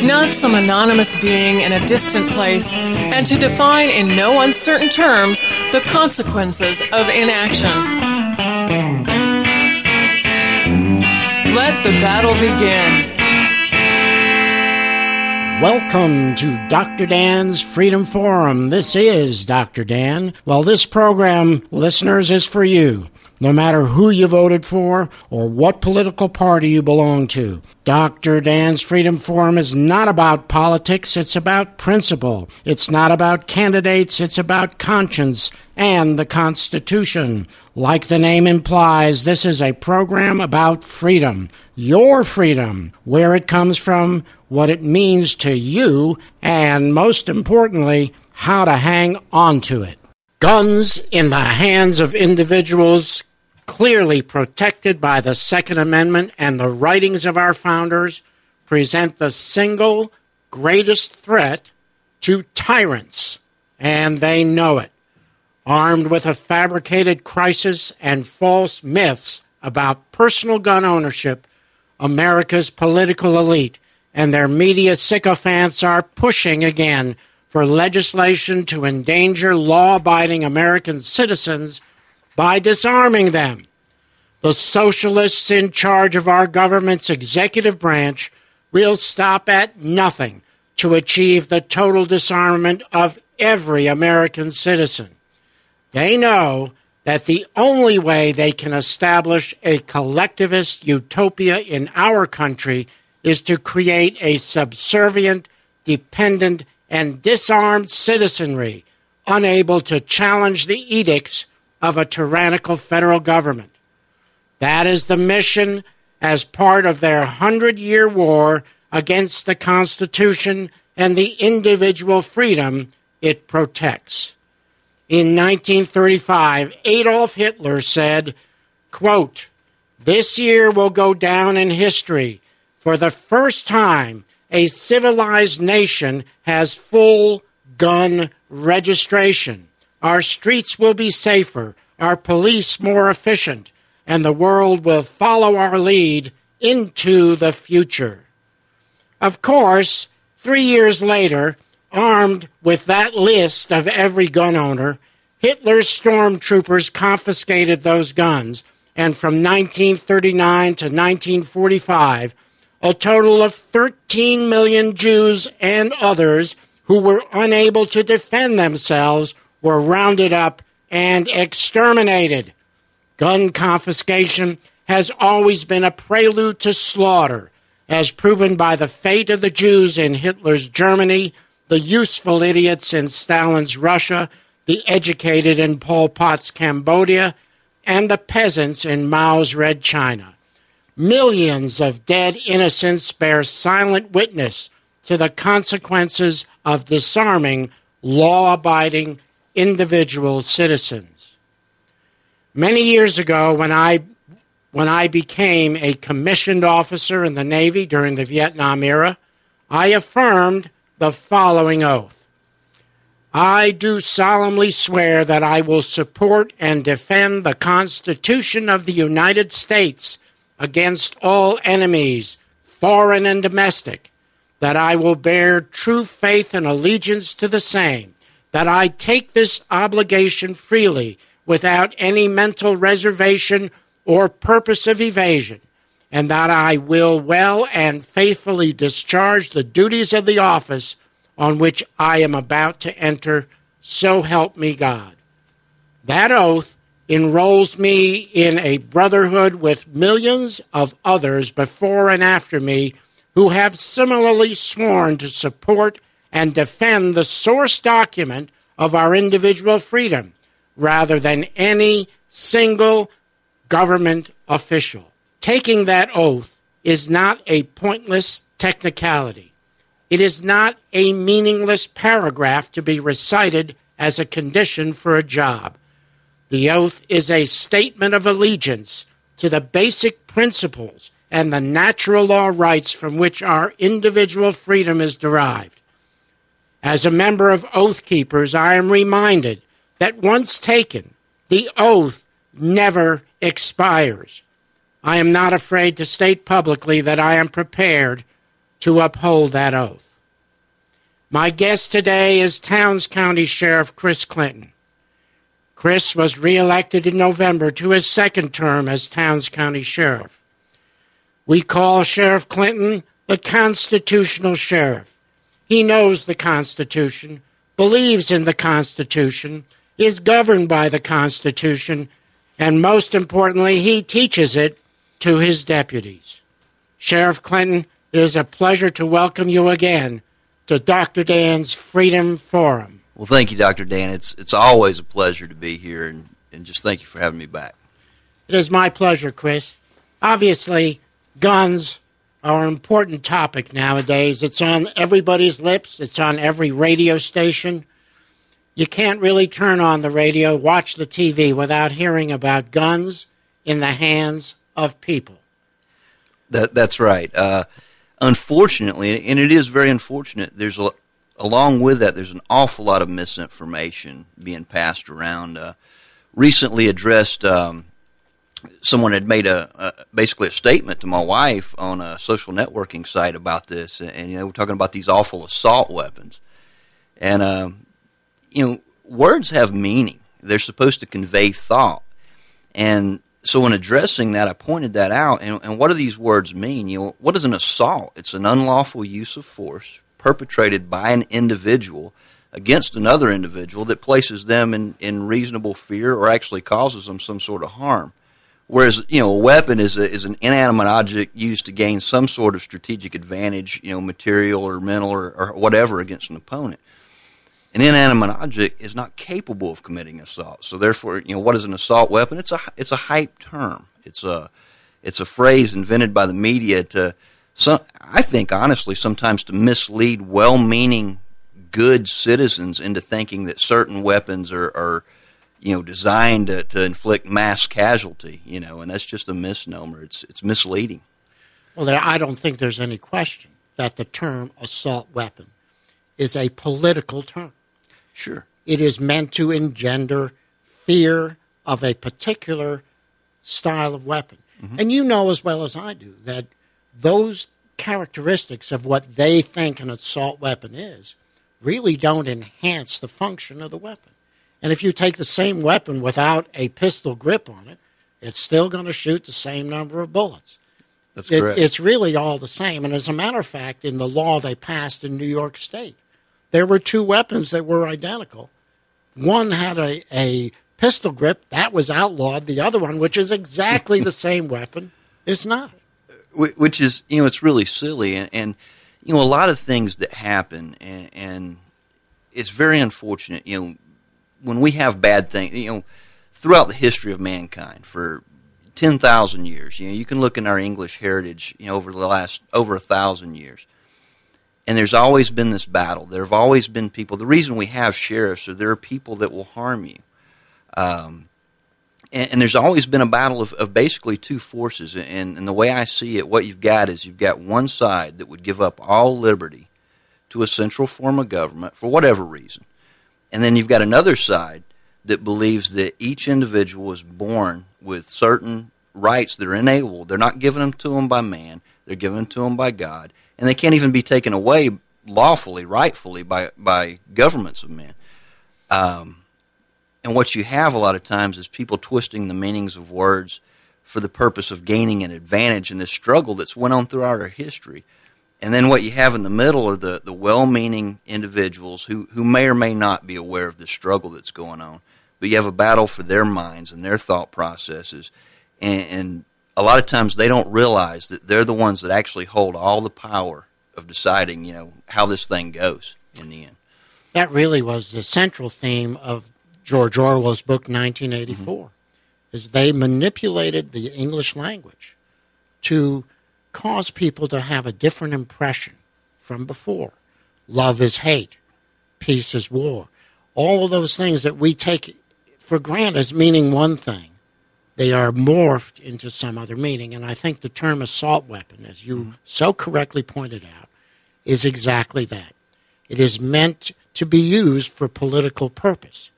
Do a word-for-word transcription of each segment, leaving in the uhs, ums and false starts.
not some anonymous being in a distant place, and to define in no uncertain terms the consequences of inaction. Let the battle begin. Welcome to Doctor Dan's Freedom Forum. This is Doctor Dan. Well, this program, listeners, is for you. No matter who you voted for or what political party you belong to, Doctor Dan's Freedom Forum is not about politics, it's about principle. It's not about candidates, it's about conscience and the Constitution. Like the name implies, this is a program about freedom. Your freedom, where it comes from, what it means to you, and most importantly, how to hang on to it. Guns in the hands of individuals clearly protected by the Second Amendment and the writings of our founders present the single greatest threat to tyrants, and they know it. Armed with a fabricated crisis and false myths about personal gun ownership, America's political elite and their media sycophants are pushing again for legislation to endanger law-abiding American citizens by disarming them. The socialists in charge of our government's executive branch will stop at nothing to achieve the total disarmament of every American citizen. They know that the only way they can establish a collectivist utopia in our country is to create a subservient, dependent, and disarmed citizenry unable to challenge the edicts of a tyrannical federal government. That is the mission as part of their hundred-year war against the Constitution and the individual freedom it protects. In nineteen thirty-five, Adolf Hitler said, quote, "This year will go down in history. For the first time, a civilized nation has full gun registration. Our streets will be safer, our police more efficient, and the world will follow our lead into the future." Of course, three years later, armed with that list of every gun owner, Hitler's stormtroopers confiscated those guns, and from nineteen thirty-nine to nineteen forty-five, a total of thirteen million Jews and others who were unable to defend themselves were rounded up and exterminated. Gun confiscation has always been a prelude to slaughter, as proven by the fate of the Jews in Hitler's Germany, the useful idiots in Stalin's Russia, the educated in Pol Pot's Cambodia, and the peasants in Mao's Red China. Millions of dead innocents bear silent witness to the consequences of disarming law-abiding individual citizens. Many years ago, when I, when I became a commissioned officer in the Navy during the Vietnam era, I affirmed the following oath: "I do solemnly swear that I will support and defend the Constitution of the United States against all enemies, foreign and domestic, that I will bear true faith and allegiance to the same, that I take this obligation freely without any mental reservation or purpose of evasion, and that I will well and faithfully discharge the duties of the office on which I am about to enter, so help me God." That oath enrolls me in a brotherhood with millions of others before and after me who have similarly sworn to support and defend the source document of our individual freedom rather than any single government official. Taking that oath is not a pointless technicality. It is not a meaningless paragraph to be recited as a condition for a job. The oath is a statement of allegiance to the basic principles and the natural law rights from which our individual freedom is derived. As a member of Oath Keepers, I am reminded that once taken, the oath never expires. I am not afraid to state publicly that I am prepared to uphold that oath. My guest today is Towns County Sheriff Chris Clinton. Chris was reelected in November to his second term as Towns County Sheriff. We call Sheriff Clinton the Constitutional Sheriff. He knows the Constitution, believes in the Constitution, is governed by the Constitution, and most importantly, he teaches it to his deputies. Sheriff Clinton, it is a pleasure to welcome you again to Doctor Dan's Freedom Forum. Well, thank you, Doctor Dan. It's it's always a pleasure to be here, and, and just thank you for having me back. It is my pleasure, Chris. Obviously, guns are an important topic nowadays. It's on everybody's lips. It's on every radio station. You can't really turn on the radio, watch the T V without hearing about guns in the hands of people. That That's right. Uh Unfortunately, and it is very unfortunate, there's a, along with that, there's an awful lot of misinformation being passed around. Uh, recently addressed, um, someone had made a, a basically a statement to my wife on a social networking site about this, and, and you know, we're talking about these awful assault weapons. And, um, you know, words have meaning. They're supposed to convey thought. And so in addressing that, I pointed that out, and, and what do these words mean? You know, what is an assault? It's an unlawful use of force perpetrated by an individual against another individual that places them in, in reasonable fear or actually causes them some sort of harm. Whereas, you know, a weapon is a, is an inanimate object used to gain some sort of strategic advantage, you know, material or mental or, or whatever against an opponent. An inanimate object is not capable of committing assault. So therefore, you know, what is an assault weapon? It's a it's a hype term. It's a it's a phrase invented by the media to, some, I think honestly, sometimes to mislead well-meaning good citizens into thinking that certain weapons are, are you know, designed to, to inflict mass casualty, you know, and that's just a misnomer. It's it's misleading. Well, there, I don't think there's any question that the term assault weapon is a political term. Sure. It is meant to engender fear of a particular style of weapon. Mm-hmm. And you know as well as I do that those characteristics of what they think an assault weapon is really don't enhance the function of the weapon. And if you take the same weapon without a pistol grip on it, it's still going to shoot the same number of bullets. That's it, correct. It's really all the same. And as a matter of fact, in the law they passed in New York State, there were two weapons that were identical. One had a, a pistol grip. That was outlawed. The other one, which is exactly the same weapon, is not. Which is, you know, it's really silly. And, and you know, a lot of things that happen, and, and it's very unfortunate, you know, when we have bad things, you know, throughout the history of mankind for ten thousand years, you know, you can look in our English heritage, you know, over the last, over a thousand years. And there's always been this battle. There have always been people. The reason we have sheriffs is there are people that will harm you. Um, and, and there's always been a battle of, of basically two forces. And, and the way I see it, what you've got is you've got one side that would give up all liberty to a central form of government for whatever reason. And then you've got another side that believes that each individual is born with certain rights that are inalienable. They're not given them to them by man. They're given them to them by God. And they can't even be taken away lawfully, rightfully, by, by governments of men. Um, and what you have a lot of times is people twisting the meanings of words for the purpose of gaining an advantage in this struggle that's went on throughout our history. And then what you have in the middle are the, the well-meaning individuals who, who may or may not be aware of the struggle that's going on. but you have a battle for their minds and their thought processes. And, and a lot of times they don't realize that they're the ones that actually hold all the power of deciding, you know, how this thing goes in the end. That really was the central theme of George Orwell's book nineteen eighty-four, mm-hmm. is they manipulated the English language to cause people to have a different impression from before. Love is hate. Peace is war. All of those things that we take for granted as meaning one thing, they are morphed into some other meaning. And I think the term assault weapon, as you mm-hmm. so correctly pointed out, is exactly that. It is meant to be used for political purpose,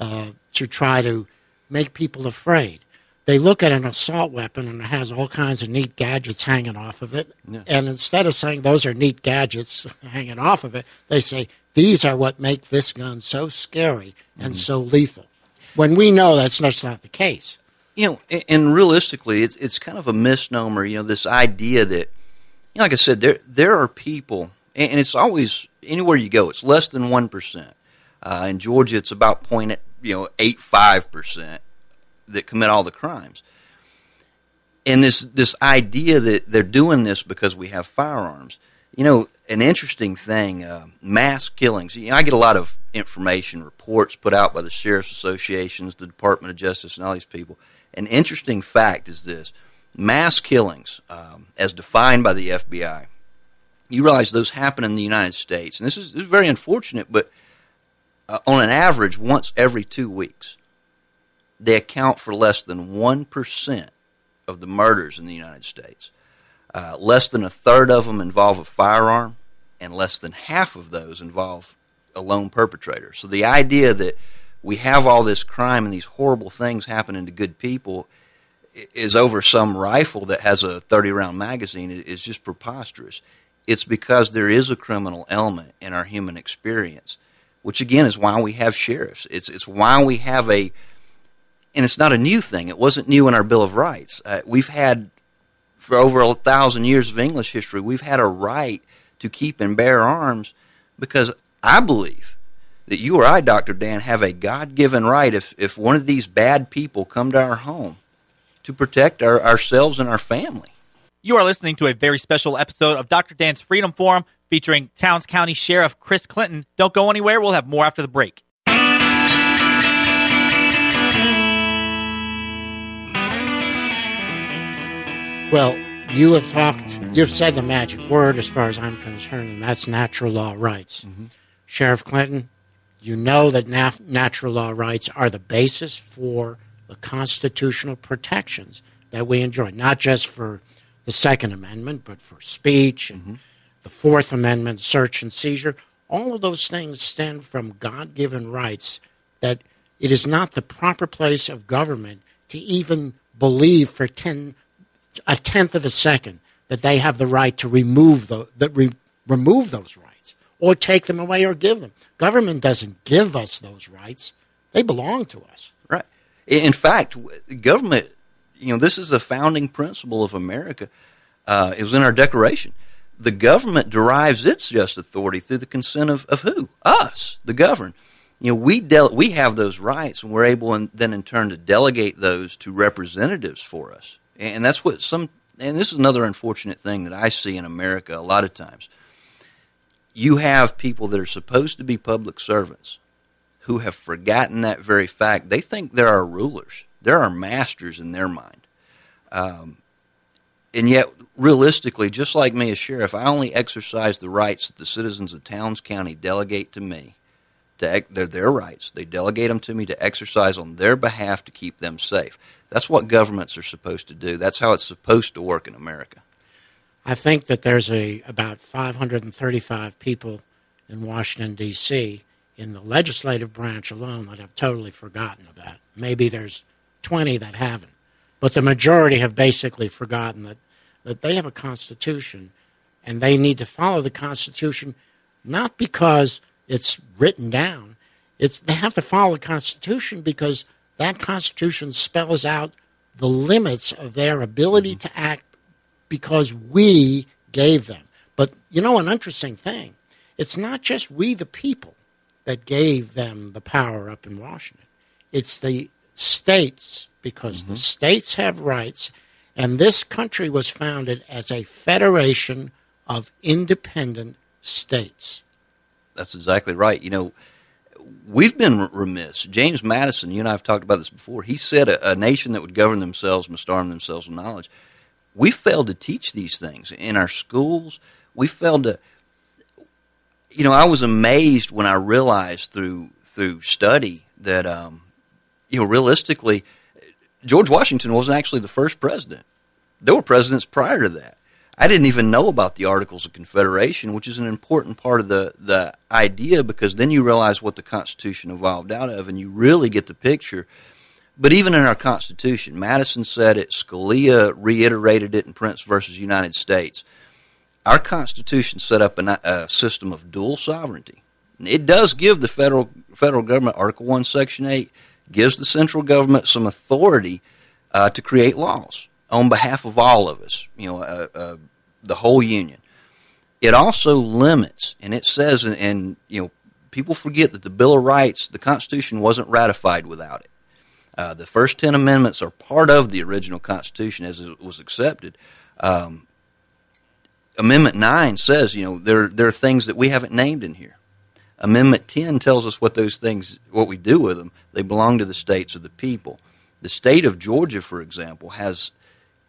uh, to try to make people afraid. They look at an assault weapon and it has all kinds of neat gadgets hanging off of it. Yeah. And instead of saying those are neat gadgets hanging off of it, they say these are what make this gun so scary and mm-hmm. so lethal. When we know that's not, that's not the case. You know, and, and realistically, it's it's kind of a misnomer, you know, this idea that, you know, like I said, there there are people, and, and it's always, anywhere you go, it's less than one percent. Uh, in Georgia, it's about point, you know, eighty-five percent. That commit all the crimes. And this this idea that they're doing this because we have firearms. You know, an interesting thing, uh, mass killings. You know, I get a lot of information, reports put out by the sheriff's associations, the Department of Justice, and all these people. An interesting fact is this. Mass killings, um, as defined by the F B I, you realize those happen in the United States. And this is, this is very unfortunate, but uh, on an average, once every two weeks. They account for less than one percent of the murders in the United States. Uh, less than a third of them involve a firearm, and less than half of those involve a lone perpetrator. So the idea that we have all this crime and these horrible things happening to good people is over some rifle that has a thirty-round magazine is just preposterous. It's because there is a criminal element in our human experience, which, again, is why we have sheriffs. It's, it's why we have a... And it's not a new thing. It wasn't new in our Bill of Rights. Uh, we've had, for over a thousand years of English history, we've had a right to keep and bear arms because I believe that you or I, Doctor Dan, have a God-given right if, if one of these bad people come to our home to protect our, ourselves and our family. You are listening to a very special episode of Doctor Dan's Freedom Forum featuring Towns County Sheriff Chris Clinton. Don't go anywhere. We'll have more after the break. Well, you have talked, you've said the magic word as far as I'm concerned, and that's natural law rights. Mm-hmm. Sheriff Clinton, you know that nat- natural law rights are the basis for the constitutional protections that we enjoy, not just for the Second Amendment, but for speech, and mm-hmm. the Fourth Amendment, search and seizure. All of those things stem from God-given rights that it is not the proper place of government to even believe for ten a tenth of a second that they have the right to remove the, that re, remove those rights or take them away or give them. Government doesn't give us those rights. They belong to us. Right. In fact, government, you know, this is a founding principle of America. Uh, it was in our Declaration. The government derives its just authority through the consent of, of who? Us, the governed. You know, we de- we have those rights, and we're able in, then in turn to delegate those to representatives for us. And that's what some, and this is another unfortunate thing that I see in America a lot of times. You have people that are supposed to be public servants who have forgotten that very fact. They think there are rulers, there are masters in their mind. Um, and yet, realistically, just like me as sheriff, I only exercise the rights that the citizens of Towns County delegate to me. To, they're their rights. They delegate them to me to exercise on their behalf to keep them safe. That's what governments are supposed to do. That's how it's supposed to work in America. I think that there's a about five hundred thirty-five people in Washington, D C, in the legislative branch alone that have totally forgotten about. Maybe there's twenty that haven't. But the majority have basically forgotten that, that they have a Constitution, and they need to follow the Constitution not because it's written down. It's they have to follow the Constitution because that Constitution spells out the limits of their ability mm-hmm. to act because we gave them. But, you know, an interesting thing, it's not just we, the people, that gave them the power up in Washington. It's the states, because mm-hmm. the states have rights, and this country was founded as a federation of independent states. That's exactly right. You know, we've been remiss. James Madison, you and I have talked about this before, he said a, a nation that would govern themselves must arm themselves with knowledge. We failed to teach these things in our schools. We failed to, you know, I was amazed when I realized through through study that, um, you know, realistically, George Washington wasn't actually the first president. There were presidents prior to that. I didn't even know about the Articles of Confederation, which is an important part of the, the idea, because then you realize what the Constitution evolved out of, and you really get the picture. But even in our Constitution, Madison said it, Scalia reiterated it in Prince versus United States. Our Constitution set up a, a system of dual sovereignty. It does give the federal federal government, Article one, Section eight, gives the central government some authority uh, to create laws on behalf of all of us, you know, uh, uh, the whole union. It also limits, and it says, and, and, you know, people forget that the Bill of Rights, the Constitution wasn't ratified without it. Uh, the first ten amendments are part of the original Constitution as it was accepted. Um, Amendment nine says, you know, there there are things that we haven't named in here. Amendment ten tells us what those things, what we do with them. They belong to the states or the people. The state of Georgia, for example, has,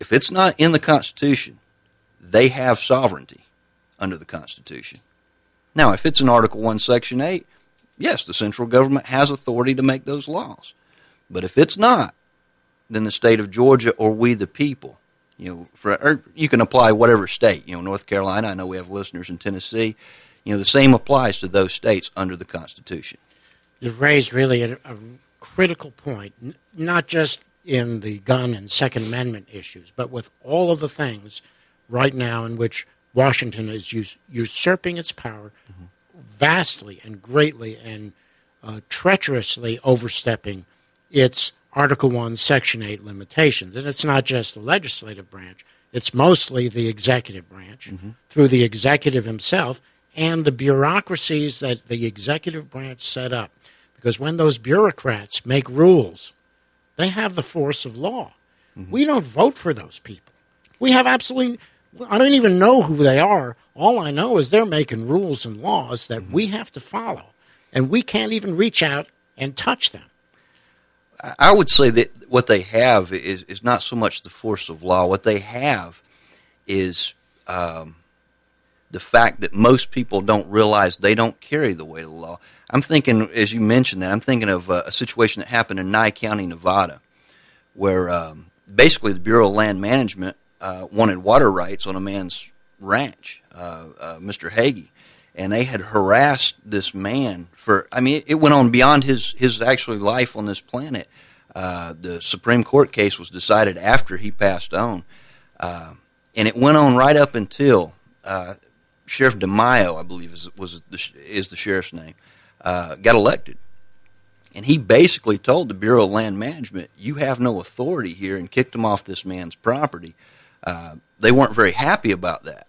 if it's not in the Constitution, they have sovereignty under the Constitution. Now, if it's in Article one, Section eight, yes, the central government has authority to make those laws. But if it's not, then the state of Georgia or we the people, you know, for, or you can apply whatever state, you know, North Carolina, I know we have listeners in Tennessee, you know, the same applies to those states under the Constitution. You've raised really a, a critical point, n- not just in the gun and Second Amendment issues, but with all of the things right now in which Washington is us- usurping its power mm-hmm. vastly and greatly and uh, treacherously overstepping its Article one, Section eight limitations. And it's not just the legislative branch. It's mostly the executive branch mm-hmm. through the executive himself and the bureaucracies that the executive branch set up. Because when those bureaucrats make rules, they have the force of law. Mm-hmm. We don't vote for those people. We have absolutely – I don't even know who they are. All I know is they're making rules and laws that mm-hmm. we have to follow, and we can't even reach out and touch them. I would say that what they have is, is not so much the force of law. What they have is um, the fact that most people don't realize they don't carry the weight of the law. I'm thinking, as you mentioned that, I'm thinking of a, a situation that happened in Nye County, Nevada, where um, basically the Bureau of Land Management uh, wanted water rights on a man's ranch, uh, uh, Mister Hagee. And they had harassed this man for, I mean, it went on beyond his, his actual life on this planet. Uh, the Supreme Court case was decided after he passed on. Uh, and it went on right up until uh, Sheriff DeMaio, I believe is, was the, is the sheriff's name, uh, got elected. And he basically told the Bureau of Land Management, you have no authority here, and kicked him off this man's property. Uh, they weren't very happy about that.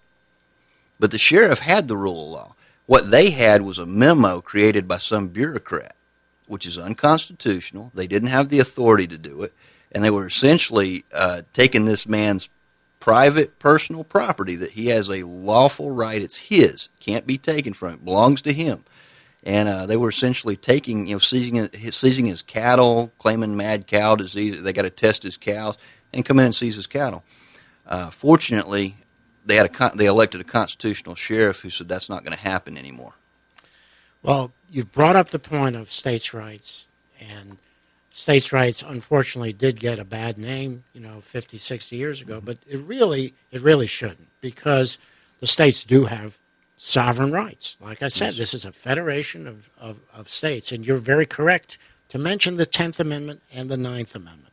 But the sheriff had the rule of law. What they had was a memo created by some bureaucrat, which is unconstitutional. They didn't have the authority to do it, and they were essentially uh, taking this man's private, personal property that he has a lawful right. It's his. Can't be taken from it. Belongs to him. And uh, they were essentially taking, you know, seizing his, seizing his cattle, claiming mad cow disease. They got to test his cows and come in and seize his cattle. Uh, fortunately, They had a they elected a constitutional sheriff who said that's not going to happen anymore. Well, you've brought up the point of states' rights, and states' rights unfortunately did get a bad name, you know, fifty, sixty years ago. Mm-hmm. But it really it really shouldn't, because the states do have sovereign rights. Like I said, yes. This is a federation of, of, of states, and you're very correct to mention the tenth Amendment and the ninth Amendment.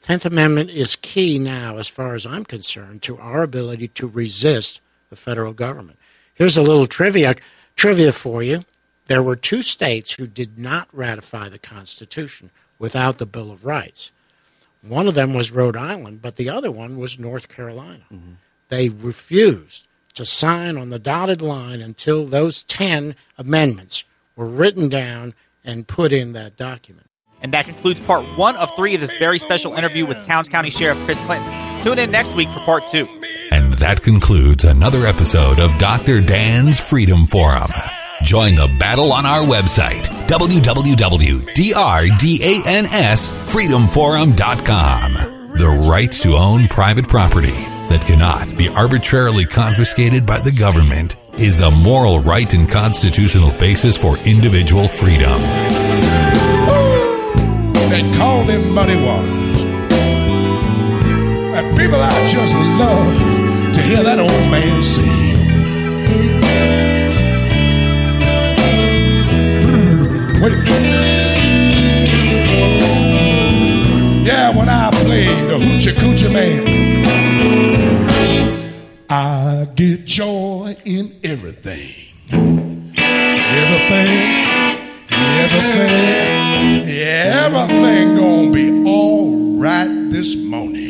Tenth Amendment is key now, as far as I'm concerned, to our ability to resist the federal government. Here's a little trivia trivia for you. There were two states who did not ratify the Constitution without the Bill of Rights. One of them was Rhode Island, but the other one was North Carolina. Mm-hmm. They refused to sign on the dotted line until those ten amendments were written down and put in that document. And that concludes part one of three of this very special interview with Towns County Sheriff Chris Clinton. Tune in next week for part two. And that concludes another episode of Doctor Dan's Freedom Forum. Join the battle on our website, w w w dot d r dans freedom forum dot com. The right to own private property that cannot be arbitrarily confiscated by the government is the moral right and constitutional basis for individual freedom. They call him Muddy Waters. And people, I just love to hear that old man sing. Wait. Yeah, when I played the Hoochie Coochie Man, I get joy in everything. Everything, everything, everything gonna be all right this morning.